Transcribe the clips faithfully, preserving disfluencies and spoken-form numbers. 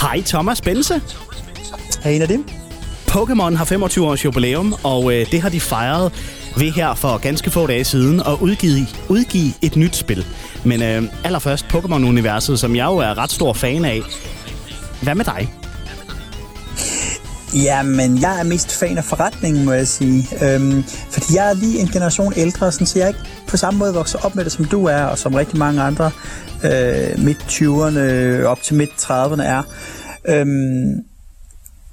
Hej Thomas Benze. Er en af dem? Pokémon har femogtyve års jubilæum, og øh, det har de fejret ved her for ganske få dage siden at udgive, udgive et nyt spil. Men øh, allerførst Pokémon-universet, som jeg jo er ret stor fan af. Hvad med dig? Jamen, jeg er mest fan af forretningen, må jeg sige. Øhm, fordi jeg er lige en generation ældre, sådan, så jeg ikke på samme måde vokser op med det, som du er, og som rigtig mange andre øh, midt tyverne op til midt trediverne er. Øhm,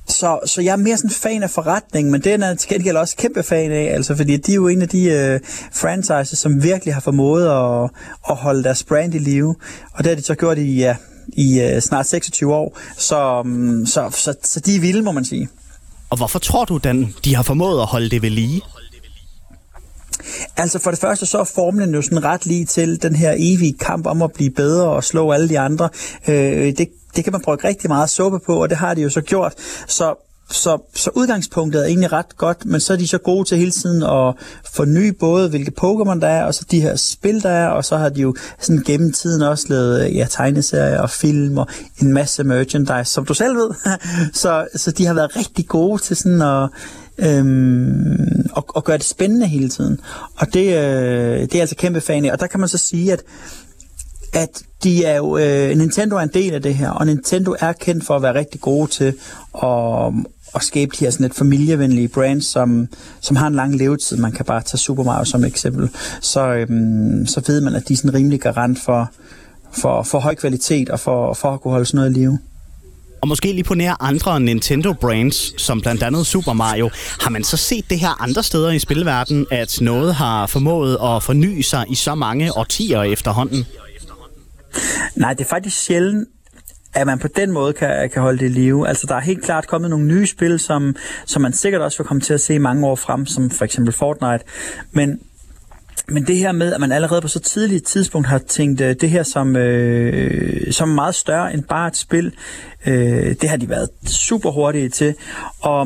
Så, så jeg er mere sådan fan af forretningen, men det er jeg til gengæld også kæmpe fan af, altså, fordi de er jo en af de øh, franchises, som virkelig har formået at, at holde deres brand i live. Og det har de så gjort i, ja, i øh, snart seksogtyve år, så, så, så, så de er vilde, må man sige. Og hvorfor tror du, Dan, de har formået at holde det ved lige? Altså for det første, så er formlen jo sådan ret lige til den her evige kamp om at blive bedre og slå alle de andre. Øh, det Det kan man bruge rigtig meget suppe på, og det har de jo så gjort. Så, så, så udgangspunktet er egentlig ret godt, men så er de så gode til hele tiden at forny både, hvilke Pokémon der er, og så de her spil, der er, og så har de jo sådan gennem tiden også lavet ja, tegneserier og film og en masse merchandise, som du selv ved. så, så de har været rigtig gode til sådan at, øhm, at, at gøre det spændende hele tiden. Og det, øh, det er altså kæmpe fan af, og der kan man så sige, at at de er jo, øh, Nintendo er en del af det her, og Nintendo er kendt for at være rigtig gode til at, at skabe de her sådan lidt familievenlige brands, som, som har en lang levetid. Man kan bare tage Super Mario som eksempel. Så, øh, så ved man, at de er sådan rimelig garant for, for, for høj kvalitet og for, for at kunne holde sådan noget i live. Og måske lige på nær andre Nintendo-brands, som blandt andet Super Mario, har man så set det her andre steder i spilverdenen, at noget har formået at forny sig i så mange årtier efterhånden? Nej, det er faktisk sjældent, at man på den måde kan, kan holde det i live. Altså, der er helt klart kommet nogle nye spil, som, som man sikkert også vil komme til at se mange år frem, som for eksempel Fortnite. Men, men det her med, at man allerede på så tidligt et tidspunkt har tænkt øh, det her som, øh, som meget større end bare et spil, øh, det har de været super hurtige til. Og,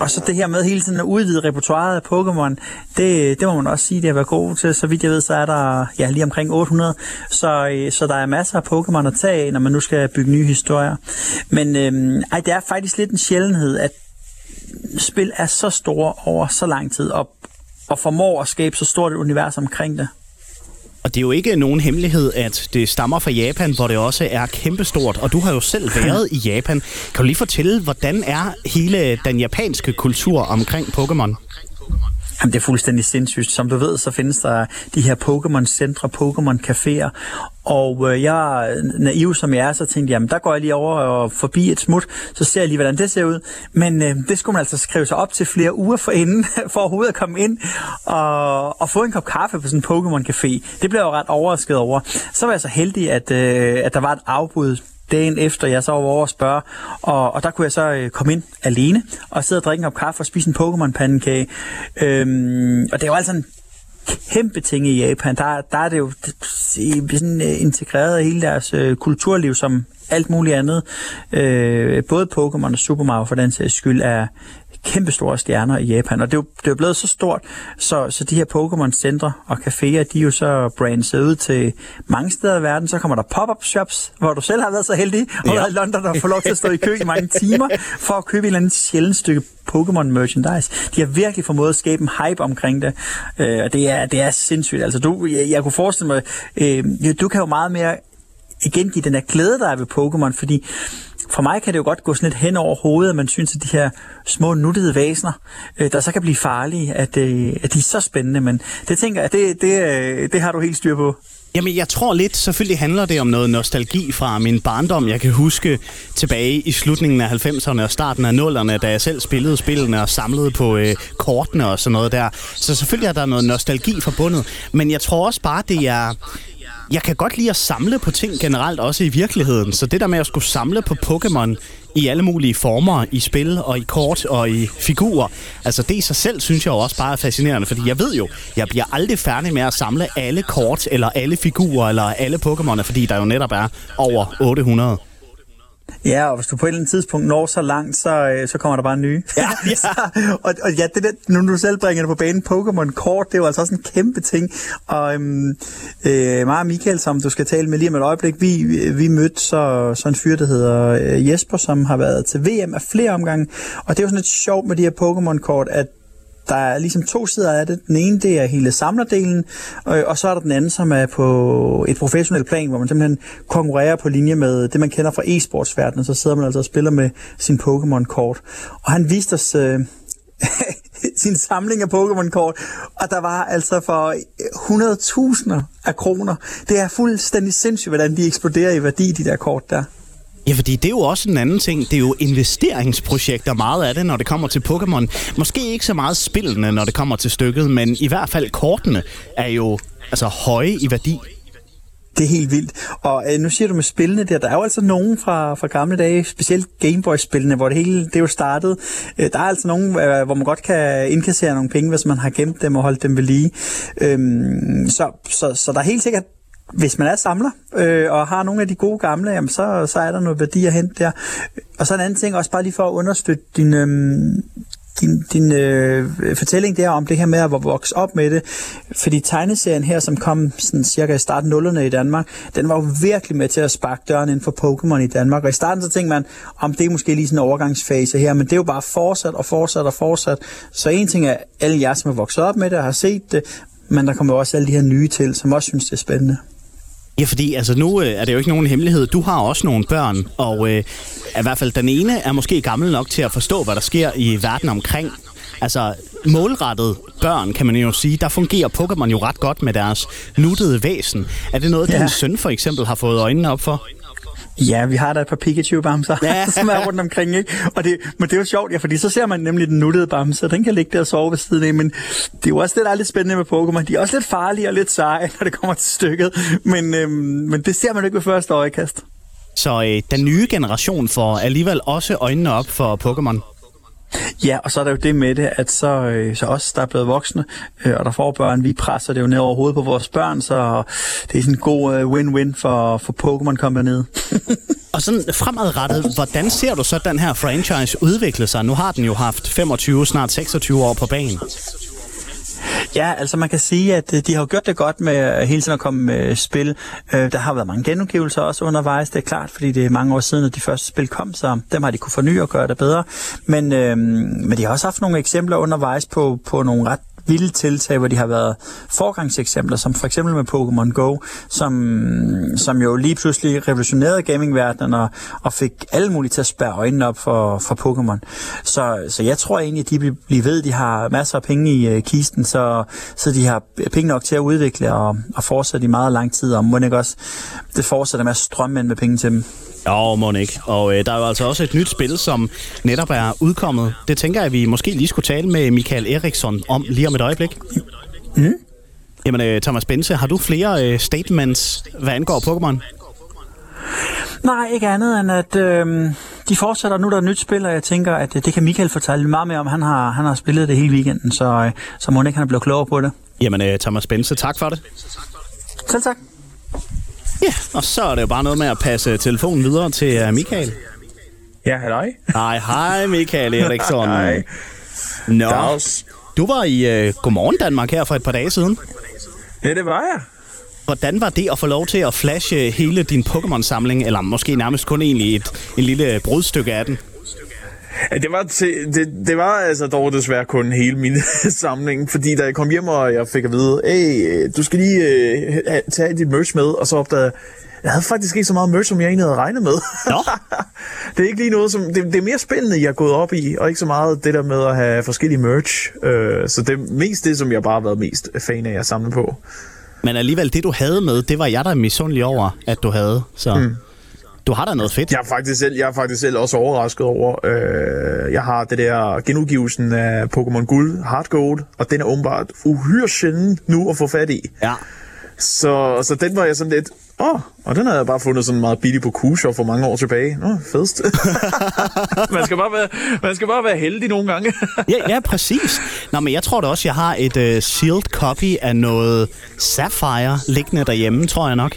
og så det her med hele tiden at udvide repertoiret af Pokémon, det, det må man også sige, det har været gode til. Så vidt jeg ved, så er der ja, lige omkring otte hundrede, så, øh, så der er masser af Pokémon at tage af, når man nu skal bygge nye historier. Men øh, ej, det er faktisk lidt en sjældenhed, at spil er så store over så lang tid op, og formår at skabe så stort et univers omkring det. Og det er jo ikke nogen hemmelighed, at det stammer fra Japan, hvor det også er kæmpestort, og du har jo selv været i Japan. Kan du lige fortælle, hvordan er hele den japanske kultur omkring Pokémon? Jamen, det er fuldstændig sindssygt. Som du ved, så findes der de her Pokémon-centre, Pokémon-caféer, og jeg, naiv som jeg er, så tænkte jeg, jamen der går jeg lige over og forbi et smut, så ser jeg lige, hvordan det ser ud. Men øh, det skulle man altså skrive sig op til flere uger forinden, for overhovedet at komme ind og, og få en kop kaffe på sådan en Pokémon-café. Det blev jeg jo ret overrasket over. Så var jeg så heldig, at, øh, at der var et afbud dagen efter, jeg så var over at spørge, og, og der kunne jeg så øh, komme ind alene og sidde og drikke en kop kaffe og spise en Pokémon-pandekage. Øhm, og det er jo altså en kæmpe ting i Japan. Der, der er det jo sådan integreret i hele deres øh, kulturliv, som alt muligt andet. Øh, både Pokémon og Super Mario for den sags skyld er kæmpe store stjerner i Japan, og det er jo, det er jo blevet så stort, så, så de her Pokémon-centre og caféer, de er jo så brandet ud til mange steder i verden. Så kommer der pop-up shops, hvor du selv har været så heldig, og ja. Der er London, der får lov til at stå i kø i mange timer for at købe et eller andet sjældent stykke Pokémon-merchandise. De har virkelig formået at skabe en hype omkring det, øh, og det er, det er sindssygt. Altså, du, jeg, jeg kunne forestille mig, øh, du kan jo meget mere igen give den her glæde, der er ved Pokémon, fordi for mig kan det jo godt gå sådan lidt hen over hovedet, at man synes, at de her små nuttede væsener, der så kan blive farlige, at, at de er så spændende. Men det tænker jeg, det, det, det har du helt styr på. Jamen, jeg tror lidt, selvfølgelig handler det om noget nostalgi fra min barndom. Jeg kan huske tilbage i slutningen af halvfemserne og starten af nullerne, da jeg selv spillede spillene og samlede på øh, kortene og sådan noget der. Så selvfølgelig er der noget nostalgi forbundet, men jeg tror også bare, det er... Jeg kan godt lide at samle på ting generelt, også i virkeligheden. Så det der med at skulle samle på Pokémon i alle mulige former, i spil og i kort og i figurer, altså det i sig selv, synes jeg jo også bare er fascinerende. Fordi jeg ved jo, jeg bliver aldrig færdig med at samle alle kort eller alle figurer eller alle Pokémoner, fordi der jo netop er over otte hundrede. Ja, og hvis du på et eller andet tidspunkt når så langt, så, så kommer der bare nye. Ja, ja. og, og ja, det der, nu du selv bringer det på banen, Pokémon kort, det er jo altså også en kæmpe ting. Og øhm, øh, mig og Mikael, som du skal tale med lige om et øjeblik, vi, vi mødte så, så en fyr, der hedder Jesper, som har været til V M af flere omgange. Og det er jo sådan lidt sjovt med de her Pokémon kort, at der er ligesom to sider af det. Den ene, det er hele samlerdelen, og, og så er der den anden, som er på et professionelt plan, hvor man simpelthen konkurrerer på linje med det, man kender fra e-sportsverdenen. Så sidder man altså og spiller med sin Pokémon-kort. Og han viste os øh, sin samling af Pokémon-kort, og der var altså for hundredtusinder af kroner. Det er fuldstændig sindssygt, hvordan de eksploderer i værdi, de der kort der. Ja, fordi det er jo også en anden ting. Det er jo investeringsprojekter, meget af det, når det kommer til Pokémon. Måske ikke så meget spillene, når det kommer til stykket, men i hvert fald kortene er jo altså høje i værdi. Det er helt vildt. Og øh, nu siger du med spillene der, der er jo altså nogen fra, fra gamle dage, specielt Gameboy-spillene, hvor det hele det jo startede. Øh, der er altså nogen, øh, hvor man godt kan indkassere nogle penge, hvis man har gemt dem og holdt dem ved lige. Øh, så, så, så der er helt sikkert, hvis man er samler øh, og har nogle af de gode gamle, jamen så, så er der noget værdi at hente der. Og så en anden ting, også bare lige for at understøtte din, øh, din, din øh, fortælling der om det her med at vokse op med det. Fordi tegneserien her, som kom sådan cirka i starten nullerne i Danmark, den var jo virkelig med til at sparke døren inden for Pokémon i Danmark. Og i starten så tænkte man, om det er måske lige sådan en overgangsfase her, men det er jo bare fortsat og fortsat og fortsat. Så en ting er alle jer, som er vokset op med det og har set det, men der kommer også alle de her nye til, som også synes det er spændende. Ja, fordi altså nu øh, er det jo ikke nogen hemmelighed. Du har også nogle børn, og øh, i hvert fald den ene er måske gammel nok til at forstå, hvad der sker i verden omkring. Altså målrettet børn, kan man jo sige, der fungerer Pokémon jo ret godt med deres nuttede væsen. Er det noget, ja. Din søn for eksempel har fået øjnene op for? Ja, vi har da et par Pikachu-bamser, ja. Som er rundt omkring, ikke? Og det, men det er jo sjovt, ja, fordi så ser man nemlig den nuttede bamse, og den kan ligge der og sove ved siden af, men det er jo også det, der er lidt spændende med Pokémon. De er også lidt farlige og lidt seje, når det kommer til stykket, men, øhm, men det ser man jo ikke ved første øjekast. Så øh, den nye generation får alligevel også øjnene op for Pokémon? Ja, og så er der jo det med det, at så, øh, så os, der er blevet voksne, øh, og der får børn, vi presser det jo ned over hovedet på vores børn, så det er sådan en god øh, win-win for, for Pokémon kom dernede. Og sådan fremadrettet, hvordan ser du så den her franchise udvikle sig? Nu har den jo haft femogtyve, snart seksogtyve år på banen. Ja, altså man kan sige, at de har gjort det godt med hele tiden at komme med spil. Der har været mange genudgivelser også undervejs, det er klart, fordi det er mange år siden, at de første spil kom, så dem har de kunne forny og gøre det bedre. Men, øhm, men de har også haft nogle eksempler undervejs på, på nogle ret vilde tiltag, hvor de har været forgangseksempler, som for eksempel med Pokémon Go, som, som jo lige pludselig revolutionerede gamingverdenen og, og fik alle mulige til at spærre øjnene op for, for Pokémon. Så, så jeg tror egentlig, at de bliver ved, de har masser af penge i uh, kisten, så, så de har penge nok til at udvikle og, og fortsætte i meget lang tid, og må ikke også det fortsætter med at strømme ind med penge til dem. Jo, må ikke. Og øh, der er jo altså også et nyt spil, som netop er udkommet. Det tænker jeg, at vi måske lige skulle tale med Mikael Eriksson om lige om et øjeblik. Mm. Jamen, øh, Thomas Benze, har du flere øh, statements, hvad angår Pokémon? Nej, ikke andet end, at øh, de fortsætter. Nu der er et nyt spil, og jeg tænker, at øh, det kan Mikael fortælle meget mere om. Han har, han har spillet det hele weekenden, så, øh, så må ikke han er blevet klogere på det. Jamen, øh, Thomas Benze, tak for det. Selv tak. Ja, og så er det jo bare noget med at passe telefonen videre til Mikael. Ja, hej. Nej, hej Mikael Eriksson. Hej. Nå, du var i uh, Godmorgen Danmark her for et par dage siden. Ja, det var jeg. Hvordan var det at få lov til at flashe hele din Pokémon-samling, eller måske nærmest kun egentlig et en lille brudstykke af den? Ja, det var, til, det, det var altså dog desværre kun hele min samling, fordi da jeg kom hjem, og jeg fik at vide, hey, du skal lige øh, tage dit merch med, og så opdagede jeg, jeg havde faktisk ikke så meget merch, som jeg egentlig havde regnet med. Nå? Det er ikke lige noget, som, det, det er mere spændende, jeg er gået op i, og ikke så meget det der med at have forskellige merch. Øh, så det er mest det, som jeg bare har været mest fan af at samle på. Men alligevel, det du havde med, det var jeg der misundelig over, at du havde, så... Mm. Du har da noget fedt. Jeg er faktisk selv, jeg er faktisk selv også overrasket over. Øh, jeg har det der genudgivelsen af Pokémon Guld, Heart Gold, og den er åbenbart uhyre sjældent nu at få fat i. Ja. Så, så den var jeg sådan lidt, åh, oh, og den havde jeg bare fundet sådan meget billig på Q-shop for mange år tilbage. Nå, fedest. man, skal bare være, man skal bare være heldig nogle gange. ja, ja, præcis. Nå, men jeg tror da også, jeg har et uh, sealed copy af noget Sapphire liggende derhjemme, tror jeg nok.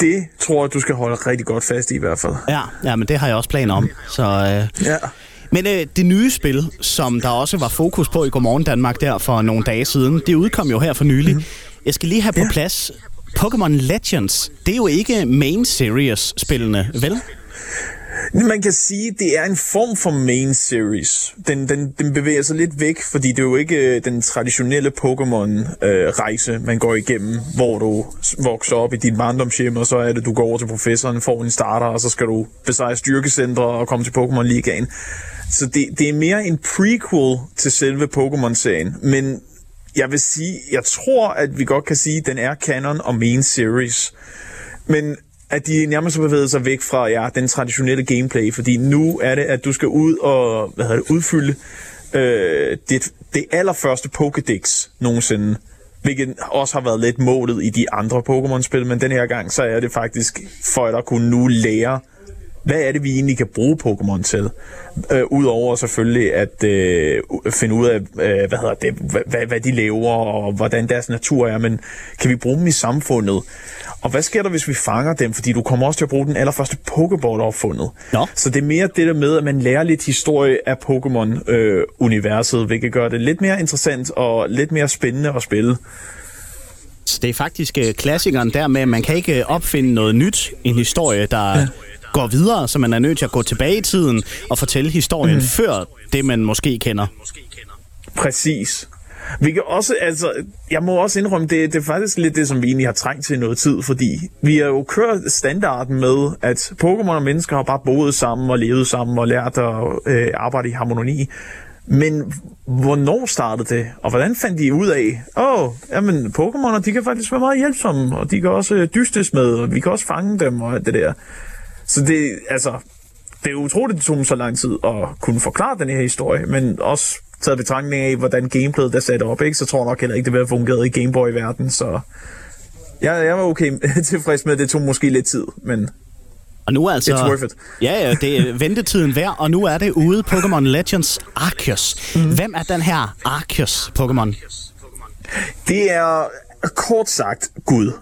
det tror jeg, du skal holde rigtig godt fast i i hvert fald. Ja, ja, men det har jeg også planer om. Så, øh. ja. Men øh, det nye spil, som der også var fokus på i Godmorgen Danmark der for nogle dage siden, det udkom jo her for nylig. Mm. Jeg skal lige have på ja. plads Pokémon Legends. Det er jo ikke main series-spillene, vel? Man kan sige, at det er en form for main series. Den, den, den bevæger sig lidt væk, fordi det er jo ikke den traditionelle Pokémon-rejse, øh, man går igennem, hvor du vokser op i dit barndomshjem, og så er det, du går over til professoren, får en starter, og så skal du besejre styrkecentre og komme til Pokémon-ligaen. Så det, det er mere en prequel til selve Pokémon-serien, men jeg vil sige, jeg tror, at vi godt kan sige, at den er canon og main series. Men at de nærmest har bevæget sig væk fra ja, den traditionelle gameplay, fordi nu er det, at du skal ud og hvad hedder det, udfylde øh, det, det allerførste Pokédex nogensinde, hvilket også har været lidt målet i de andre Pokémon-spil, men den her gang, så er det faktisk for at der kunne nu lære, hvad er det, vi egentlig kan bruge Pokémon til? Øh, Udover selvfølgelig at øh, finde ud af, øh, hvad hedder det, hvad, hvad de laver, og hvordan deres natur er, men kan vi bruge dem i samfundet? Og hvad sker der, hvis vi fanger dem? Fordi du kommer også til at bruge den allerførste Pokéball, der er fundet. No. Så det er mere det der med, at man lærer lidt historie af Pokémon-universet, øh, hvilket gør det lidt mere interessant og lidt mere spændende at spille. Så det er faktisk øh, klassikeren der med, at man kan ikke opfinde noget nyt, en historie, der... Ja. går videre, så man er nødt til at gå tilbage i tiden og fortælle historien mm. før det, man måske kender. Præcis. Vi kan også, altså, jeg må også indrømme, det, det er faktisk lidt det, som vi egentlig har trængt til i noget tid, fordi vi har jo kørt standarden med, at Pokémon og mennesker har bare boet sammen og levet sammen og lært at øh, arbejde i harmoni. Men hvornår startede det, og hvordan fandt de ud af, åh, oh, jamen, Pokémoner, de kan faktisk være meget hjælpsomme, og de kan også dystes med, og vi kan også fange dem og alt det der. Så det, altså, det er utroligt, det tog så lang tid at kunne forklare den her historie, men også taget betragtning af, hvordan gameplayet der satte op, ikke? Så tror jeg nok heller ikke, det ville have fungeret i Gameboy-verden, så jeg, jeg var okay tilfreds med, det tog måske lidt tid, men og nu altså, it's worth it. Ja, ja, det er ventetiden værd, og nu er det ude Pokémon Legends Arceus. Mm. Hvem er den her Arceus-Pokémon? Det er kort sagt Gud.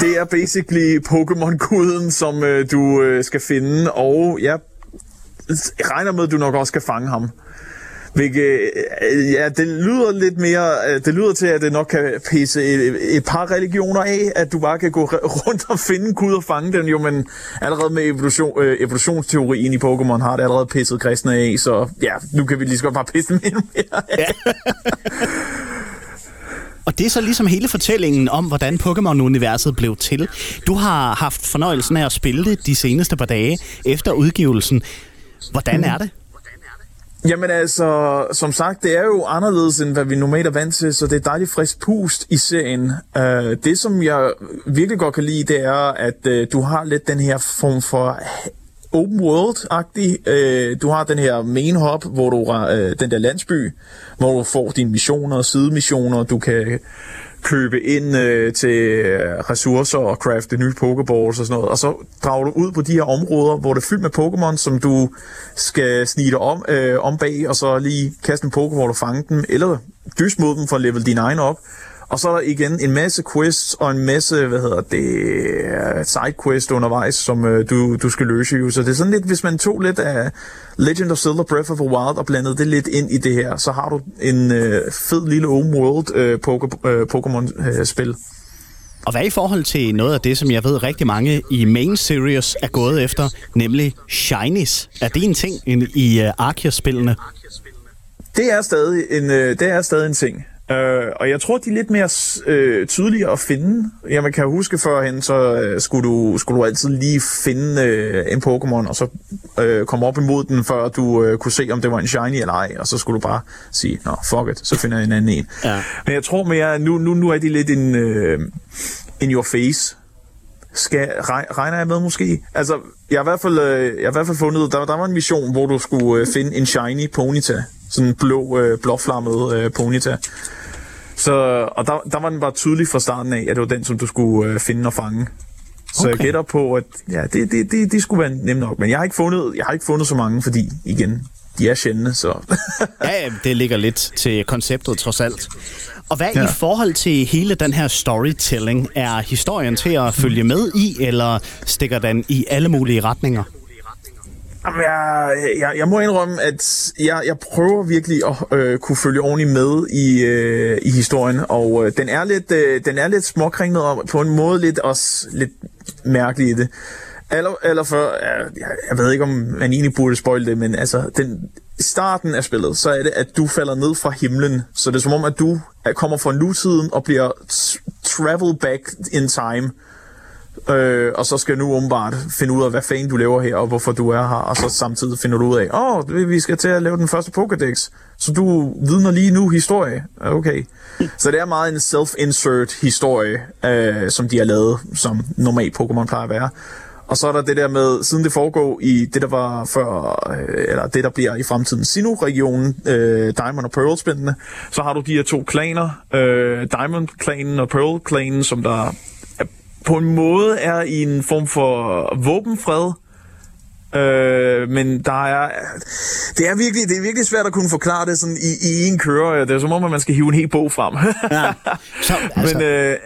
Det er basically Pokémon-guden, som øh, du øh, skal finde, og ja, jeg regner med, at du nok også skal fange ham. Hvilket, øh, ja, det lyder lidt mere, øh, det lyder til, at det nok kan pisse et, et par religioner af, at du bare kan gå rundt og finde Gud og fange den, jo, men allerede med evolution, øh, evolutionsteorien i Pokémon har det allerede pisset kristne af, så ja, nu kan vi lige så godt bare pisse dem endnu mere af. Ja. Og det er så ligesom hele fortællingen om, hvordan Pokémon-universet blev til. Du har haft fornøjelsen af at spille det de seneste par dage efter udgivelsen. Hvordan er det? Jamen altså, som sagt, det er jo anderledes, end hvad vi normalt er vant til, så det er dejligt frisk pust i serien. Uh, det, som jeg virkelig godt kan lide, det er, at uh, du har lidt den her form for open world-agtig. Uh, du har den her main hub, hvor du uh, den der landsby, hvor du får dine missioner og sidemissioner. Du kan købe ind uh, til ressourcer og crafte nye Pokeballs og sådan noget. Og så drager du ud på de her områder, hvor det er fyldt med Pokémon, som du skal snige dig om, uh, om bag, og så lige kaste en Pokéball og fange dem, eller dyst mod dem for at level din egen op. Og så er der igen en masse quests og en masse, hvad hedder det, sidequests undervejs, som øh, du, du skal løse jo. Så det er sådan lidt, hvis man tog lidt af Legend of Zelda Breath of the Wild og blandede det lidt ind i det her, så har du en øh, fed lille open world øh, Poke, øh, Pokémon-spil. Øh, og hvad i forhold til noget af det, som jeg ved rigtig mange i main series er gået efter, nemlig Shinies? Er det en ting i øh, Arceus-spillene? Det er stadig en, øh, det er stadig en ting. Uh, og jeg tror, de er lidt mere uh, tydelige at finde. Jamen, kan jeg huske førhen, så uh, skulle, du, skulle du altid lige finde uh, en Pokémon, og så uh, komme op imod den, før du uh, kunne se, om det var en Shiny eller ej. Og så skulle du bare sige, nå, fuck it, så finder jeg en anden en. Ja. Men jeg tror mere, nu, nu, nu er de lidt en uh, in your face. Skal, regner jeg med måske? Altså, jeg har i hvert fald, øh, jeg har i hvert fald fundet, der, der var en mission, hvor du skulle øh, finde en shiny Ponyta. Sådan en blå, øh, blåflammet øh, Ponyta. Så, og der, der var den bare tydelig fra starten af, at det var den, som du skulle øh, finde og fange. Så okay. Jeg gætter på, at ja, det, det, det, det skulle være nemt nok. Men jeg har ikke fundet, jeg har ikke fundet så mange, fordi igen, de er sjældne, så... Ja, det ligger lidt til konceptet, trods alt. Og hvad ja. i forhold til hele den her storytelling? Er historien til at følge med i, eller stikker den i alle mulige retninger? Jamen, jeg, jeg, jeg må indrømme, at jeg, jeg prøver virkelig at øh, kunne følge ordentligt med i, øh, i historien, og øh, den er lidt, øh, den er lidt småkringlet og på en måde lidt også lidt mærkelig i det. Aller, aller før, jeg, jeg ved ikke, om man egentlig burde spoil det, men altså, den starten af spillet, så er det, at du falder ned fra himlen. Så det er som om, at du kommer fra nutiden og bliver travel back in time. Øh, og så skal nu åbenbart finde ud af, hvad fanden du laver her, og hvorfor du er her, og så samtidig finder du ud af, åh, oh, vi skal til at lave den første Pokédex, så du vidner lige nu historie. Okay. Så det er meget en self-insert historie, øh, som de har lavet, som normalt Pokémon plejer at være. Og så er der det der med, siden det foregår i det, der var før, øh, eller det, der bliver i fremtiden Sinnoh-regionen, øh, Diamond og Pearl-spændende, så har du de her to klaner, øh, Diamond-klanen og Pearl-klanen, som der på en måde er i en form for våbenfred, øh, men der er det er virkelig det er virkelig svært at kunne forklare det sådan i i en kører. Det er som om at man skal hive en hel bog frem. Ja. Så, altså. Men øh,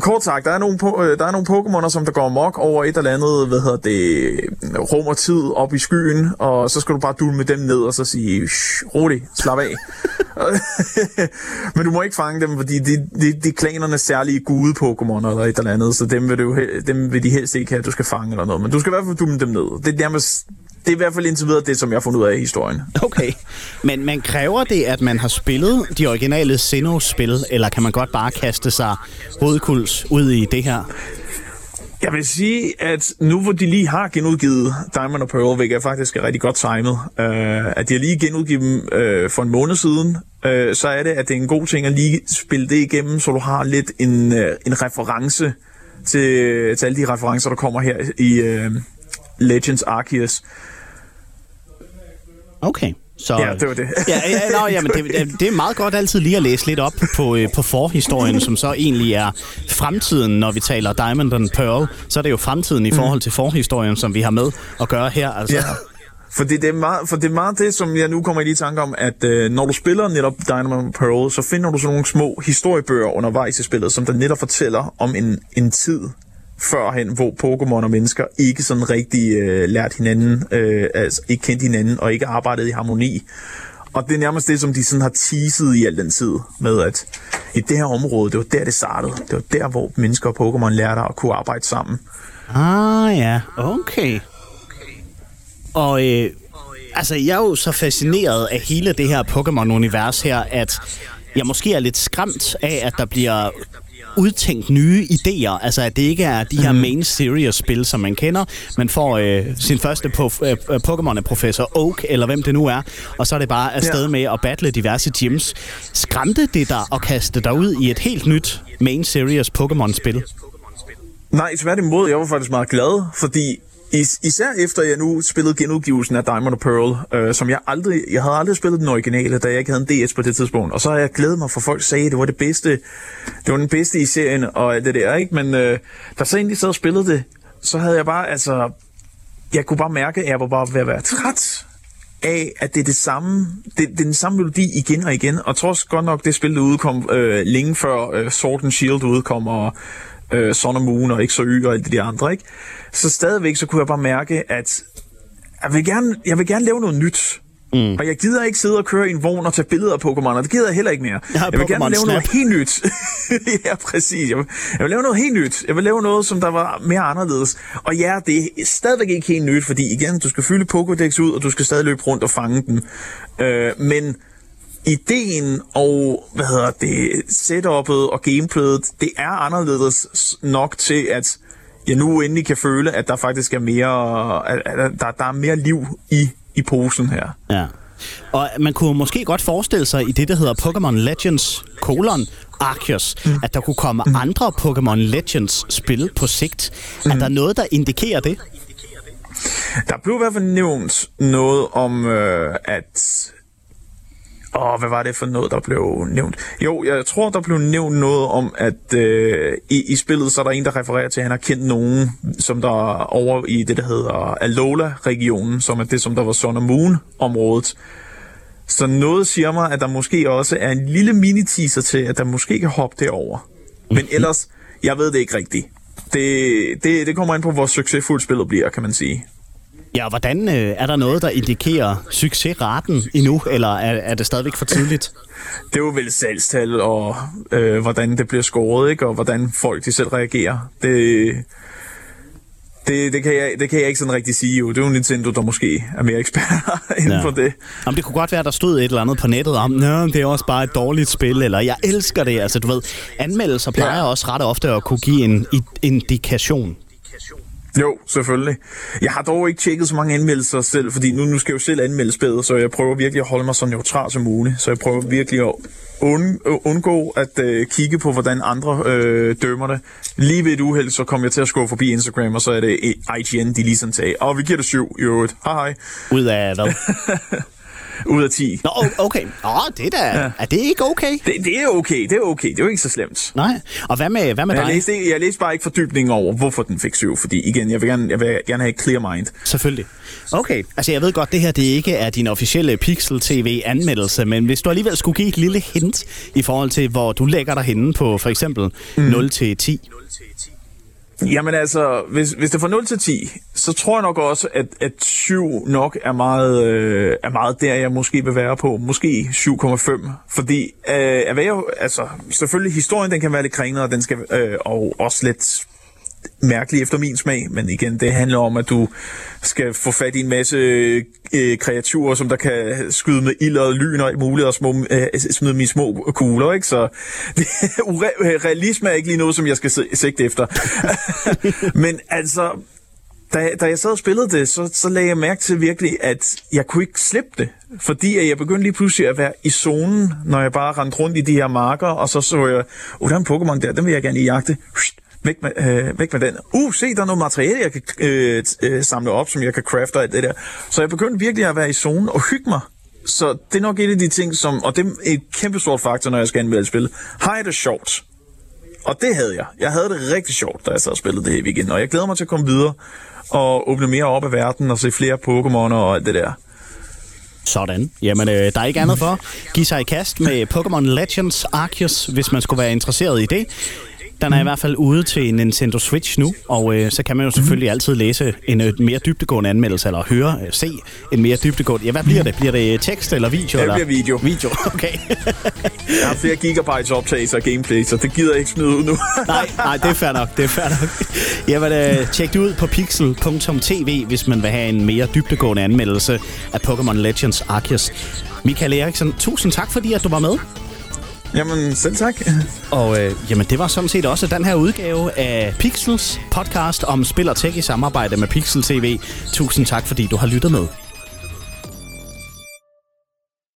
kort sagt, der er nogle po- der er nogle Pokémoner, som der går amok over et eller andet, hvad hedder det, rum og tid op i skyen, og så skal du bare dulme med dem ned og så sige roligt, slap af. Men du må ikke fange dem, fordi de, de, de klanerne særlige gude Pokémon eller et eller andet, så dem vil, du, dem vil de helst ikke have, at du skal fange eller noget. Men du skal i hvert fald dumme dem ned. Det er, nærmest, det er i hvert fald indtil videre det, som jeg har fundet ud af i historien. Okay, men man kræver det, at man har spillet de originale Sinnoh-spil, eller kan man godt bare kaste sig hovedkuls ud i det her? Jeg vil sige, at nu hvor de lige har genudgivet Diamond og Pearl, hvilket er faktisk rigtig godt timet, øh, at de har lige genudgivet dem øh, for en måned siden, øh, så er det, at det er en god ting at lige spille det igennem, så du har lidt en, øh, en reference til, til alle de referencer, der kommer her i øh, Legends Arceus. Okay. Så, ja, det var det. ja, ja, no, jamen, det, det er meget godt altid lige at læse lidt op på, øh, på forhistorien, som så egentlig er fremtiden, når vi taler Diamond and Pearl. Så er det jo fremtiden i forhold til forhistorien, som vi har med at gøre her. Altså. Ja, for det, det er meget, for det er meget det, som jeg nu kommer i tanke om, at øh, når du spiller netop Diamond and Pearl, så finder du sådan nogle små historiebøger undervejs i spillet, som der netop fortæller om en, en tid førhen, hvor Pokémon og mennesker ikke sådan rigtig øh, lært hinanden, øh, altså ikke kendte hinanden og ikke arbejdede i harmoni. Og det er nærmest det, som de sådan har teaset i al den tid, med at i det her område, det var der, det startede. Det var der, hvor mennesker og Pokémon lærte at kunne arbejde sammen. Ah ja, okay. Og øh, altså, jeg er jo så fascineret af hele det her Pokémon-univers her, at jeg måske er lidt skræmt af, at der bliver udtænkt nye idéer, altså at det ikke er de her main series spil, som man kender. Man får øh, sin første pof- øh, Pokémon af Professor Oak, eller hvem det nu er, og så er det bare afsted ja. med at battle diverse gyms. Skræmte det dig at kaste dig ud i et helt nyt main series Pokémon-spil? Nej, tværtimod. Jeg var faktisk meget glad, fordi Is- især efter jeg nu spillede genudgivelsen af Diamond and Pearl, øh, som jeg aldrig, jeg havde aldrig spillet den originale, da jeg ikke havde en D S på det tidspunkt. Og så har jeg glædet mig, for folk sagde, at det var det bedste, det var den bedste i serien og alt det der, ikke? Men øh, da så endelig sad og spillede det, så havde jeg bare, altså, jeg kunne bare mærke, at jeg var bare ved at være træt af, at det er det samme, det, det er den samme melodi igen og igen. Og trods godt nok det spil, der udkom øh, længe før øh, Sword and Shield udkom og Øh, Sun og Moon og X og Y og alle de andre, ikke? Så stadigvæk så kunne jeg bare mærke, at jeg vil gerne, jeg vil gerne lave noget nyt. Mm. Og jeg gider ikke sidde og køre i en vogn og tage billeder af Pokémon, og det gider jeg heller ikke mere. Jeg, jeg vil Pokemon gerne lave snap. Noget helt nyt. Ja, præcis. Jeg vil, jeg vil lave noget helt nyt. Jeg vil lave noget, som der var mere anderledes. Og ja, det er stadigvæk ikke helt nyt, fordi igen, du skal fylde Pokédex ud, og du skal stadig løbe rundt og fange dem. Øh, men ideen og, hvad hedder det, setup'et og gameplayet, det er anderledes nok til, at jeg nu endelig kan føle, at der faktisk er mere, at der, der er mere liv i, i posen her. Ja. Og man kunne måske godt forestille sig i det, der hedder Pokémon Legends colon Arceus, mm. at der kunne komme mm. andre Pokémon Legends-spil på sigt. Mm. Er der noget, der indikerer det? Der blev i hvert fald nævnt noget om, øh, at Og hvad var det for noget, der blev nævnt? Jo, jeg tror, der blev nævnt noget om, at øh, i, i spillet, så er der en, der refererer til, at han har kendt nogen, som der over i det, der hedder Alola-regionen, som er det, som der var Sun and Moon-området. Så noget siger mig, at der måske også er en lille mini-teaser til, at der måske kan hoppe derover. Men ellers, jeg ved det ikke rigtigt. Det, det, det kommer ind på, hvor succesfuldt spillet bliver, kan man sige. Ja, og hvordan øh, er der noget, der indikerer succesraten endnu, eller er, er det stadigvæk for tidligt? Det er jo vel salgstal, og øh, hvordan det bliver scoret, ikke? Og hvordan folk de selv reagerer. Det, det, det, kan jeg, det kan jeg ikke sådan rigtig sige jo. Det er jo Nintendo, der måske er mere eksperter inden ja. for det. Jamen, det kunne godt være, der stod et eller andet på nettet om, nej, det er også bare et dårligt spil, eller jeg elsker det. Altså, du ved, anmeldelser plejer ja. også ret ofte at kunne give en indikation. Jo, selvfølgelig. Jeg har dog ikke tjekket så mange anmeldelser selv, fordi nu, nu skal jeg jo selv anmelde spillet, så jeg prøver virkelig at holde mig så neutral som muligt. Så jeg prøver virkelig at und- undgå at øh, kigge på, hvordan andre øh, dømmer det. Lige ved et uheld, så kommer jeg til at skåre forbi Instagram, og så er det I G N, de lige sådan tager. Og vi giver det syv i øvrigt. Hej hej. Ud af hvad? Ud af ti. Nå, okay. Nå, det der. Ja. Er det ikke okay? Det, det er okay, det er okay. Det er jo ikke så slemt. Nej. Og hvad med, hvad med jeg dig? Læste, jeg læste bare ikke fordybningen over, hvorfor den fik syv. Fordi igen, jeg vil gerne, jeg vil gerne have et clear mind. Selvfølgelig. Okay. Altså, jeg ved godt, det her det ikke er din officielle Pixel T V-anmeldelse, men hvis du alligevel skulle give et lille hint i forhold til, hvor du lægger dig henne på for eksempel mm. nul til ti. Jamen altså, hvis, hvis det er fra nul til ti, så tror jeg nok også, at, at syv nok er meget, øh, er meget der, jeg måske vil være på. Måske syv komma fem. Fordi, øh, er jeg, altså, selvfølgelig historien, den kan være lidt kringlet, og den skal øh, og også lidt mærkelig efter min smag. Men igen, det handler om, at du skal få fat i en masse øh, kreaturer, som der kan skyde med ild og lyn og alt muligt, og små, øh, smide mine små kugler, ikke? Så det, ure- realisme er ikke lige noget, som jeg skal se- sigte efter. Men altså, da, da jeg sad og spillede det, så, så lagde jeg mærke til virkelig, at jeg kunne ikke slippe det. Fordi jeg begyndte lige pludselig at være i zonen, når jeg bare rendte rundt i de her marker, og så så jeg, oh, der er en Pokémon der, den vil jeg gerne jagte. Væk med, øh, væk med den. Uh, se, der er noget materiale, jeg kan øh, øh, samle op, som jeg kan crafte og alt det der. Så jeg begyndte virkelig at være i zonen og hygge mig. Så det er nok et af de ting, som... Og det er et kæmpe stort faktor, når jeg skal anmelde et spil. Har jeg det sjovt? Og det havde jeg. Jeg havde det rigtig sjovt, da jeg sad og spillede det her weekend. Og jeg glæder mig til at komme videre og åbne mere op af verden og se flere Pokémon og alt det der. Sådan. Jamen, øh, der er ikke andet for. Giv sig i kast med Pokémon Legends Arceus, hvis man skulle være interesseret i det. Den er mm. i hvert fald ude til Nintendo Switch nu, og øh, så kan man jo selvfølgelig mm. altid læse en øh, mere dybdegående anmeldelse, eller høre, øh, se en mere dybdegående... Ja, hvad bliver det? Bliver det tekst eller video? Det bliver video. Video, okay. Jeg har flere gigabytes optagelser og gameplay, så det gider jeg ikke smide ud nu. nej, nej, det er fair nok, det er fair nok. Jamen, øh, tjek det ud på pixel punktum t v, hvis man vil have en mere dybdegående anmeldelse af Pokémon Legends Arceus. Mikael Eriksson, tusind tak fordi, at du var med. Jamen, selv tak. Og øh, jamen, det var sådan set også den her udgave af Pixels podcast om spil og tech i samarbejde med Pixel T V. Tusind tak, fordi du har lyttet med.